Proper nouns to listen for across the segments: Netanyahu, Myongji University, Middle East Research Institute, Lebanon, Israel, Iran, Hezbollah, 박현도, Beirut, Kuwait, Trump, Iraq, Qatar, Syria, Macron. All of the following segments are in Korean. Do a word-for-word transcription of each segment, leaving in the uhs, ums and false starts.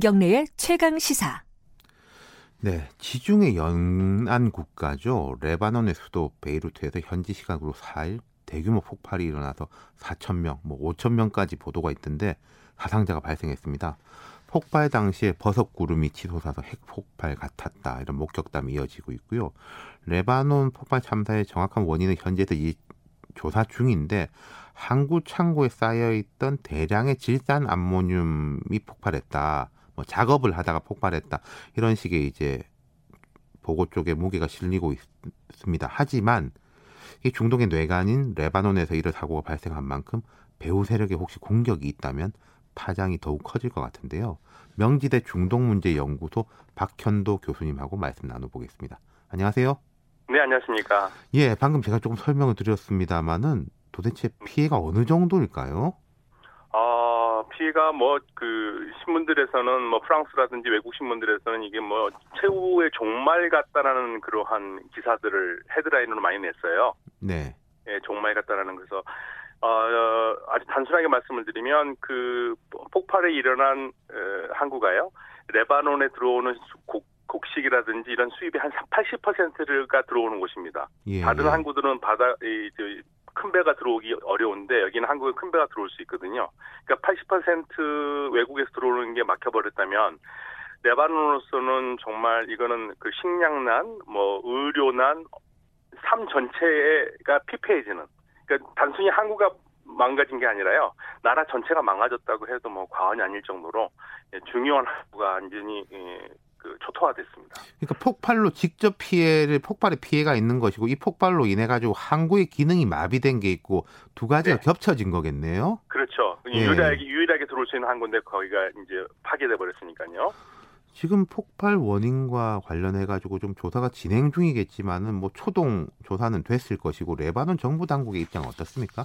김경래의 최강시사. 네, 지중해 연안 국가죠. 레바논의 수도 베이루트에서 현지 시각으로 사일 대규모 폭발이 일어나서 사천 명, 뭐 오천 명까지 보도가 있던데 사상자가 발생했습니다. 폭발 당시에 버섯 구름이 치솟아서 핵폭발 같았다, 이런 목격담이 이어지고 있고요. 레바논 폭발 참사의 정확한 원인은 현재도 이 조사 중인데 항구 창고에 쌓여있던 대량의 질산 암모늄이 폭발했다, 뭐 작업을 하다가 폭발했다, 이런 식의 이제 보고 쪽에 무게가 실리고 있습니다. 하지만 이 중동의 뇌관인 레바논에서 이런 사고가 발생한 만큼 배후 세력에 혹시 공격이 있다면 파장이 더욱 커질 것 같은데요. 명지대 중동문제연구소 박현도 교수님하고 말씀 나눠보겠습니다. 안녕하세요. 네, 안녕하십니까. 예, 방금 제가 조금 설명을 드렸습니다만은 도대체 피해가 어느 정도일까요? 아, 피해가 뭐 그 신문들에서는 뭐 프랑스라든지 외국 신문들에서는 이게 뭐 최후의 종말 같다라는 그러한 기사들을 헤드라인으로 많이 냈어요. 네. 예, 종말 같다라는, 그래서 어, 아주 단순하게 말씀을 드리면 그 폭발에 일어난 에, 항구가요, 레바논에 들어오는 곡, 곡식이라든지 이런 수입의 한 팔십 퍼센트가 들어오는 곳입니다. 예, 다른 예. 항구들은 바다 이, 저, 큰 배가 들어오기 어려운데 여기는 한국에 큰 배가 들어올 수 있거든요. 그러니까 팔십 퍼센트 외국에서 들어오는 게 막혀버렸다면 레바논으로서는 정말 이거는 그 식량난, 뭐 의료난, 삶 전체가 피폐해지는, 그러니까 단순히 항구가 망가진 게 아니라요, 나라 전체가 망가졌다고 해도 뭐 과언이 아닐 정도로 중요한 항구가 완전히 그 초토화됐습니다. 그러니까 폭발로 직접 피해를, 폭발의 피해가 있는 것이고, 이 폭발로 인해 가지고 항구의 기능이 마비된 게 있고, 두 가지가 네. 겹쳐진 거겠네요. 그렇죠. 예. 유일하게, 유일하게 들어올 수 있는 항구인데 거기가 이제 파괴돼 버렸으니까요. 지금 폭발 원인과 관련해 가지고 좀 조사가 진행 중이겠지만은 뭐 초동 조사는 됐을 것이고, 레바논 정부 당국의 입장은 어떻습니까?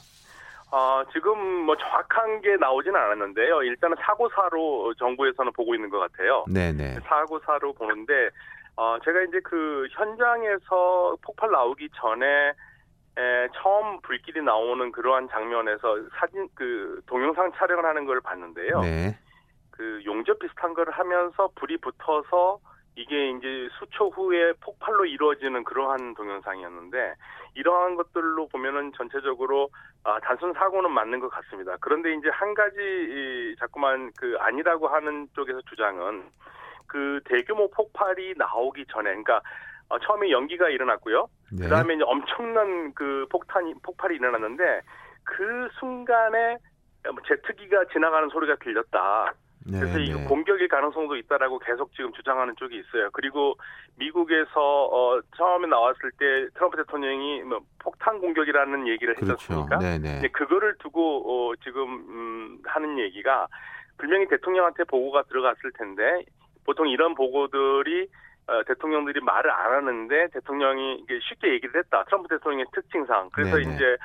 어, 지금 뭐 정확한 게 나오진 않았는데요. 일단은 사고사로 정부에서는 보고 있는 것 같아요. 네네. 사고사로 보는데, 어, 제가 이제 그 현장에서 폭발 나오기 전에 에, 처음 불길이 나오는 그러한 장면에서 사진, 그 동영상 촬영을 하는 걸 봤는데요. 네. 그 용접 비슷한 걸 하면서 불이 붙어서 이게 이제 수초 후에 폭발로 이루어지는 그러한 동영상이었는데, 이러한 것들로 보면은 전체적으로 아, 단순 사고는 맞는 것 같습니다. 그런데 이제 한 가지 이, 자꾸만 그 아니라고 하는 쪽에서 주장은 그 대규모 폭발이 나오기 전에, 그러니까 어, 처음에 연기가 일어났고요. 네. 그다음에 이제 엄청난 그 폭탄이 폭발이 일어났는데 그 순간에 제트기가 지나가는 소리가 들렸다. 그래서 네, 이 네. 공격일 가능성도 있다라고 계속 지금 주장하는 쪽이 있어요. 그리고 미국에서 어, 처음에 나왔을 때 트럼프 대통령이 뭐 폭탄 공격이라는 얘기를 그렇죠. 했었으니까 네, 네. 근데 그거를 두고 어, 지금 음, 하는 얘기가, 분명히 대통령한테 보고가 들어갔을 텐데 보통 이런 보고들이 어, 대통령들이 말을 안 하는데 대통령이 이게 쉽게 얘기를 했다. 트럼프 대통령의 특징상. 그래서 네, 네. 이제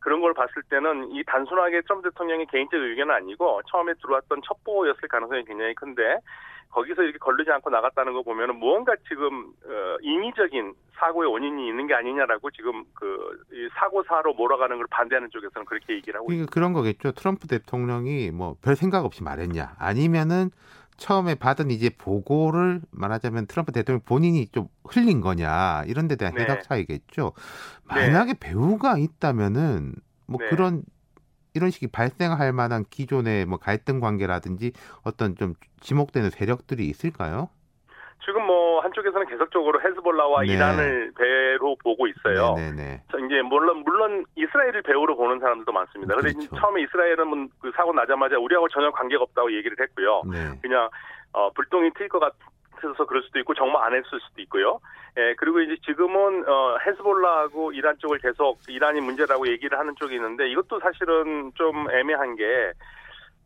그런 걸 봤을 때는 이 단순하게 트럼프 대통령의 개인적 의견은 아니고 처음에 들어왔던 첩보였을 가능성이 굉장히 큰데, 거기서 이렇게 걸리지 않고 나갔다는 거 보면은 무언가 지금 어, 인위적인 사고의 원인이 있는 게 아니냐라고 지금 그 이 사고사로 몰아가는 걸 반대하는 쪽에서는 그렇게 얘기를 하고 있습니다. 그런 거겠죠. 트럼프 대통령이 뭐 별 생각 없이 말했냐, 아니면은 처음에 받은 이제 보고를 말하자면 트럼프 대통령 본인이 좀 흘린 거냐, 이런 데 대한 네. 해답 차이겠죠. 만약에 네. 배후가 있다면은 뭐 네. 그런 이런 식이 발생할 만한 기존의 뭐 갈등 관계라든지 어떤 좀 지목되는 세력들이 있을까요? 지금 뭐 한쪽에서는 계속적으로 헤즈볼라와 네. 이란을 배로 보고 있어요. 네, 네, 네. 이제 물론 물론 이스라엘을 배우로 보는 사람들도 많습니다. 그런데 그렇죠. 처음에 이스라엘은 그 사고 나자마자 우리하고 전혀 관계가 없다고 얘기를 했고요. 네. 그냥 어, 불똥이 튈 것 같아서 그럴 수도 있고 정말 안 했을 수도 있고요. 예, 그리고 이제 지금은 어, 헤즈볼라하고 이란 쪽을 계속 이란이 문제라고 얘기를 하는 쪽이 있는데, 이것도 사실은 좀 애매한 게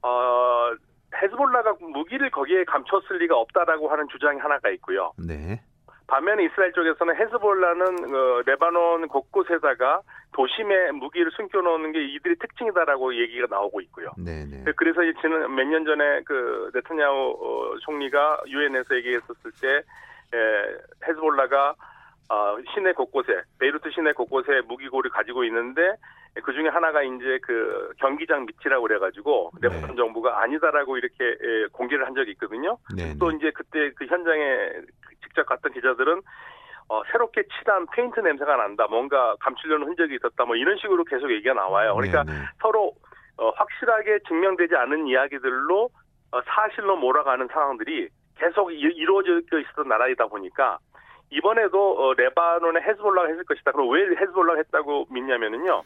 어. 헤즈볼라가 무기를 거기에 감췄을 리가 없다라고 하는 주장이 하나가 있고요. 네. 반면에 이스라엘 쪽에서는 헤즈볼라는 어, 레바논 곳곳에다가 도심에 무기를 숨겨놓는 게 이들의 특징이다라고 얘기가 나오고 있고요. 네네. 그래서 지난 몇 년 전에 그 네타냐후 어, 총리가 유엔에서 얘기했었을 때 에, 헤즈볼라가 어, 시내 곳곳에, 베이루트 시내 곳곳에 무기고를 가지고 있는데 그 중에 하나가 이제 그 경기장 미치라고 그래가지고 레바논 네. 정부가 아니다라고 이렇게 공개를 한 적이 있거든요. 네네. 또 이제 그때 그 현장에 직접 갔던 기자들은 어, 새롭게 칠한 페인트 냄새가 난다, 뭔가 감추려는 흔적이 있었다, 뭐 이런 식으로 계속 얘기가 나와요. 그러니까 네네. 서로 어, 확실하게 증명되지 않은 이야기들로 어, 사실로 몰아가는 상황들이 계속 이루어져 있었던 나라이다 보니까 이번에도 어, 레바논에 헤즈볼라가 했을 것이다. 그럼 왜 헤즈볼라가 했다고 믿냐면은요.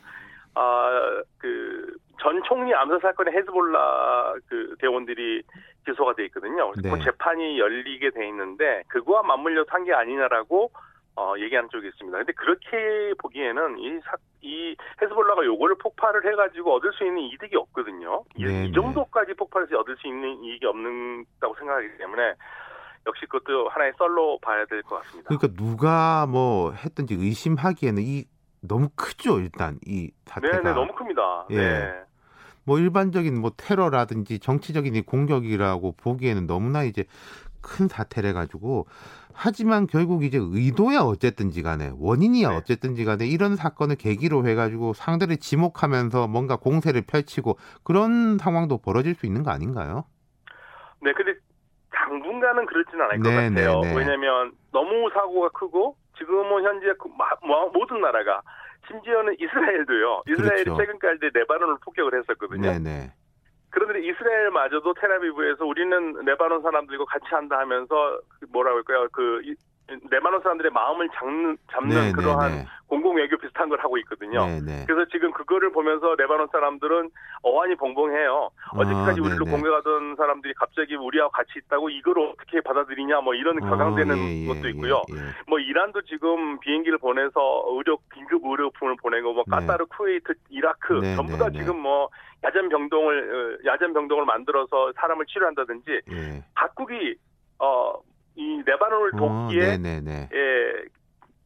아, 그 전 총리 암살 사건에 헤즈볼라 그 대원들이 기소가 돼 있거든요. 네. 그 재판이 열리게 돼 있는데 그거와 맞물려서 한 게 아니냐라고 어, 얘기하는 쪽이 있습니다. 근데 그렇게 보기에는 이, 사, 이 헤즈볼라가 요거를 폭발을 해가지고 얻을 수 있는 이득이 없거든요. 네, 이 정도까지 네. 폭발해서 얻을 수 있는 이익이 없는다고 생각하기 때문에 역시 그것도 하나의 썰로 봐야 될 것 같습니다. 그러니까 누가 뭐 했든지 의심하기에는 이 너무 크죠, 일단 이 사태가. 네, 너무 큽니다. 예. 네. 뭐 일반적인 뭐 테러라든지 정치적인 이 공격이라고 보기에는 너무나 이제 큰 사태래 가지고 하지만 결국 이제 의도야 어쨌든지 간에 원인이야 네. 어쨌든지 간에 이런 사건을 계기로 해가지고 상대를 지목하면서 뭔가 공세를 펼치고 그런 상황도 벌어질 수 있는 거 아닌가요? 네, 근데 당분간은 그렇지는 않을 것 네, 같아요. 네, 네. 왜냐하면 너무 사고가 크고 지금은 현재 모든 나라가 심지어는 이스라엘도요. 이스라엘이 그렇죠. 최근까지 레바논을 폭격을 했었거든요. 네, 네. 그런데 이스라엘마저도 텔아비브에서 우리는 레바논 사람들과 같이 한다 하면서 뭐라고 할까요? 그 레바논 사람들의 마음을 잡는, 잡는 네, 그러한 네, 네. 공공외교 비슷한 걸 하고 있거든요. 네, 네. 그래서 지금 그거를 보면서 레바논 사람들은 어안이 봉봉해요. 어제까지 아, 우리로 네, 네. 공격하던 사람들이 갑자기 우리하고 같이 있다고 이걸 어떻게 받아들이냐 뭐 이런 격앙되는 아, 예, 예, 것도 있고요. 예, 예. 뭐 이란도 지금 비행기를 보내서 의료 긴급 의료품을 보내고 뭐 카타르, 네. 쿠웨이트, 이라크 네, 전부 다 네, 지금 네. 뭐 야전 병동을 야전 병동을 만들어서 사람을 치료한다든지 예. 각국이 어 이 레바논을 돕기에 어, 예,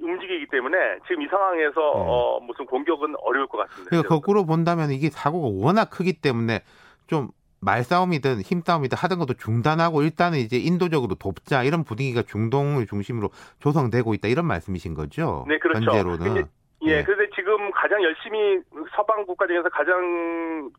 움직이기 때문에 지금 이 상황에서 네. 어, 무슨 공격은 어려울 것 같습니다. 그러니까 거꾸로 본다면 이게 사고가 워낙 크기 때문에 좀 말싸움이든 힘싸움이든 하던 것도 중단하고 일단은 이제 인도적으로 돕자 이런 분위기가 중동을 중심으로 조성되고 있다 이런 말씀이신 거죠? 네, 그렇죠. 현재로는. 근데, 예, 네. 그런데 지금 가장 열심히 서방 국가 중에서 가장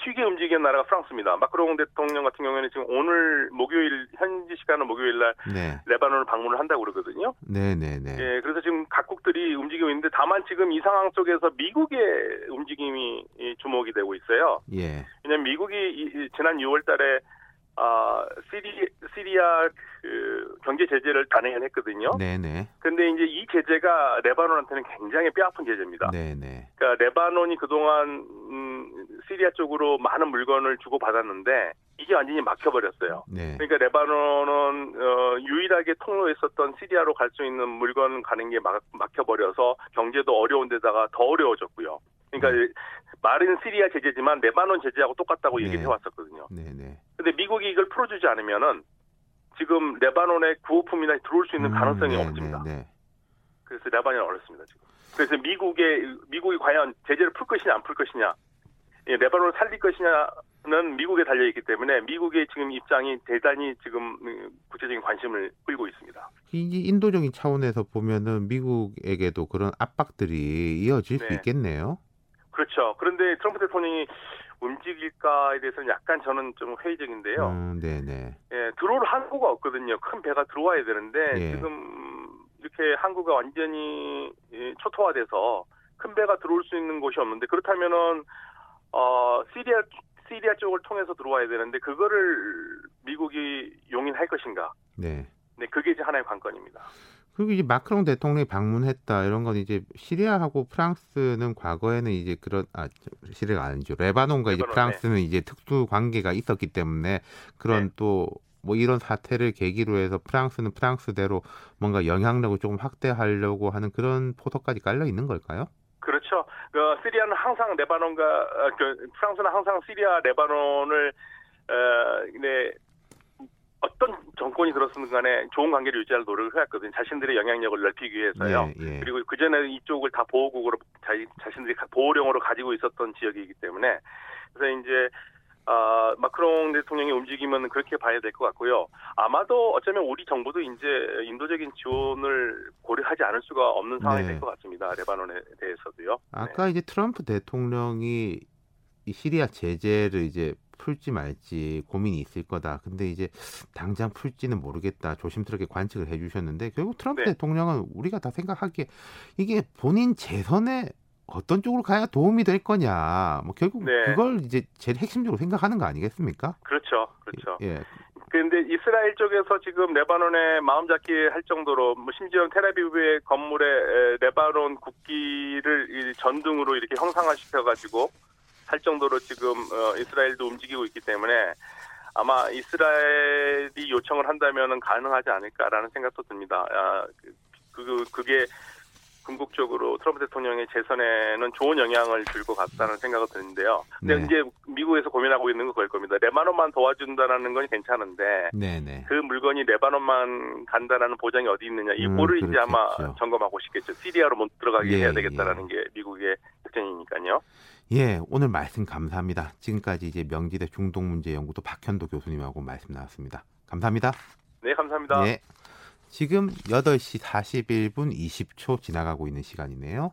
튀게 움직이는 나라가 프랑스입니다. 마크롱 대통령 같은 경우에는 지금 오늘 목요일 현지 시간은 목요일 날 네. 레바논을 방문을 한다고 그러거든요. 네네네. 네, 네. 예, 그래서 지금 각국들이 움직이고 있는데 다만 지금 이 상황 속에서 미국의 움직임이 주목이 되고 있어요. 예. 왜냐하면 미국이 지난 유월 달에 아 시리 시리아 그 경제 제재를 단행을 했거든요. 네네. 그런데 이제 이 제재가 레바논한테는 굉장히 뼈아픈 제재입니다. 네네. 그러니까 레바논이 그동안 음, 시리아 쪽으로 많은 물건을 주고 받았는데 이게 완전히 막혀버렸어요. 네. 그러니까 레바논은 어, 유일하게 통로 있었던 시리아로 갈 수 있는 물건 가는 게 막, 막혀버려서 경제도 어려운 데다가 더 어려워졌고요. 그러니까 네. 말은 시리아 제재지만 레바논 제재하고 똑같다고 네. 얘기를 해왔었거든요. 네네. 근데 미국이 이걸 풀어주지 않으면은 지금 레바논에 구호품이나 들어올 수 있는 가능성이 음, 네, 없습니다. 네, 네. 그래서 레바논은 어렵습니다 지금. 그래서 미국의 미국이 과연 제재를 풀 것이냐 안 풀 것이냐, 예, 레바논을 살릴 것이냐는 미국에 달려 있기 때문에 미국의 지금 입장이 대단히 지금 구체적인 관심을 끌고 있습니다. 이 인도적인 차원에서 보면은 미국에게도 그런 압박들이 이어질 네. 수 있겠네요. 그렇죠. 그런데 트럼프 대통령이 움직일까에 대해서는 약간 저는 좀 회의적인데요. 음, 네네. 예, 들어올 항구가 없거든요. 큰 배가 들어와야 되는데 예. 지금 이렇게 항구가 완전히 초토화돼서 큰 배가 들어올 수 있는 곳이 없는데 그렇다면은 어, 시리아 시리아 쪽을 통해서 들어와야 되는데 그거를 미국이 용인할 것인가? 네. 네, 그게 이제 하나의 관건입니다. 그리고 이제 마크롱 대통령이 방문했다 이런 건 이제 시리아하고 프랑스는 과거에는 이제 그런 아 시리아가 아니죠 레바논과 레바논, 이제 프랑스는 네. 이제 특수 관계가 있었기 때문에 그런 네. 또 뭐 이런 사태를 계기로 해서 프랑스는 프랑스대로 뭔가 영향력을 조금 확대하려고 하는 그런 포석까지 깔려 있는 걸까요? 그렇죠. 그 시리아는 항상 레바논과 그 프랑스는 항상 시리아 레바논을 어, 네. 어떤 정권이 들었든 간에 좋은 관계를 유지할 노력을 해왔거든요. 자신들의 영향력을 넓히기 위해서요. 예, 예. 그리고 그전에 이쪽을 다 보호국으로 자, 자신들이 보호령으로 가지고 있었던 지역이기 때문에 그래서 이제 아, 마크롱 대통령의 움직임은 그렇게 봐야 될 것 같고요. 아마도 어쩌면 우리 정부도 이제 인도적인 지원을 고려하지 않을 수가 없는 상황이 네. 될 것 같습니다. 레바논에 대해서도요. 아까 네. 이제 트럼프 대통령이 이 시리아 제재를 이제 풀지 말지 고민이 있을 거다. 근데 이제 당장 풀지는 모르겠다. 조심스럽게 관측을 해주셨는데 결국 트럼프 네. 대통령은 우리가 다 생각하기에 이게 본인 재선에 어떤 쪽으로 가야 도움이 될 거냐. 뭐 결국 네. 그걸 이제 제일 핵심적으로 생각하는 거 아니겠습니까? 그렇죠, 그렇죠. 예. 그런데 이스라엘 쪽에서 지금 레바논에 마음 잡기 할 정도로 뭐 심지어 테라비브의 건물에 레바논 국기를 전등으로 이렇게 형상화시켜가지고. 할 정도로 지금 이스라엘도 움직이고 있기 때문에 아마 이스라엘이 요청을 한다면 가능하지 않을까라는 생각도 듭니다. 그게 궁극적으로 트럼프 대통령의 재선에는 좋은 영향을 줄 것 같다는 생각이 드는데요. 근데 네. 이제 미국에서 고민하고 있는 거일 겁니다. 레바논만 도와준다는 건 괜찮은데 네, 네. 그 물건이 레바논만 간다라는 보장이 어디 있느냐. 이거를 음, 이제 아마 점검하고 싶겠죠. 시리아로 못 들어가게 예, 해야 되겠다라는 예. 게 미국의 특징이니까요. 예, 오늘 말씀 감사합니다. 지금까지 이제 명지대 중동문제연구소 박현도 교수님하고 말씀 나눴습니다. 감사합니다. 네, 감사합니다. 예, 지금 여덟 시 사십일 분 이십 초 지나가고 있는 시간이네요.